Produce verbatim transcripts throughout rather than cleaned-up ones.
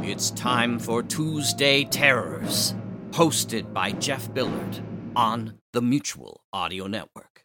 It's time for Tuesday Terrors, hosted by Jeff Billard on the Mutual Audio Network.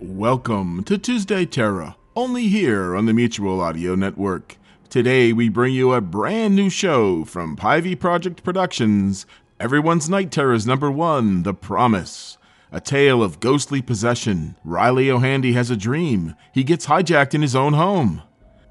Welcome to Tuesday Terror, only here on the Mutual Audio Network. Today we bring you a brand new show from Pivy Project Productions, Everyone's Night Terrors number one, The Promise. A tale of ghostly possession. Riley O'Handy has a dream. He gets hijacked in his own home.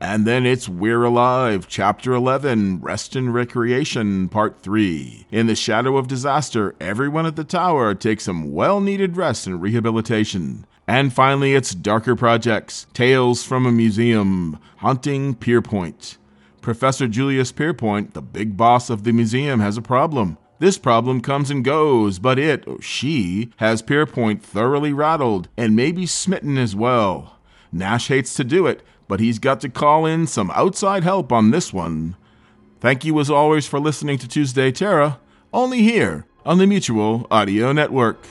And then it's We're Alive, Chapter eleven, Rest and Recreation, Part three. In the shadow of disaster, everyone at the tower takes some well-needed rest and rehabilitation. And finally, it's Darker Projects, Tales from a Museum, Hunting Pierpoint. Professor Julius Pierpoint, the big boss of the museum, has a problem. This problem comes and goes, but it, or she, has Pierpoint thoroughly rattled and maybe smitten as well. Nash hates to do it, but he's got to call in some outside help on this one. Thank you as always for listening to Tuesday Terror, only here on the Mutual Audio Network.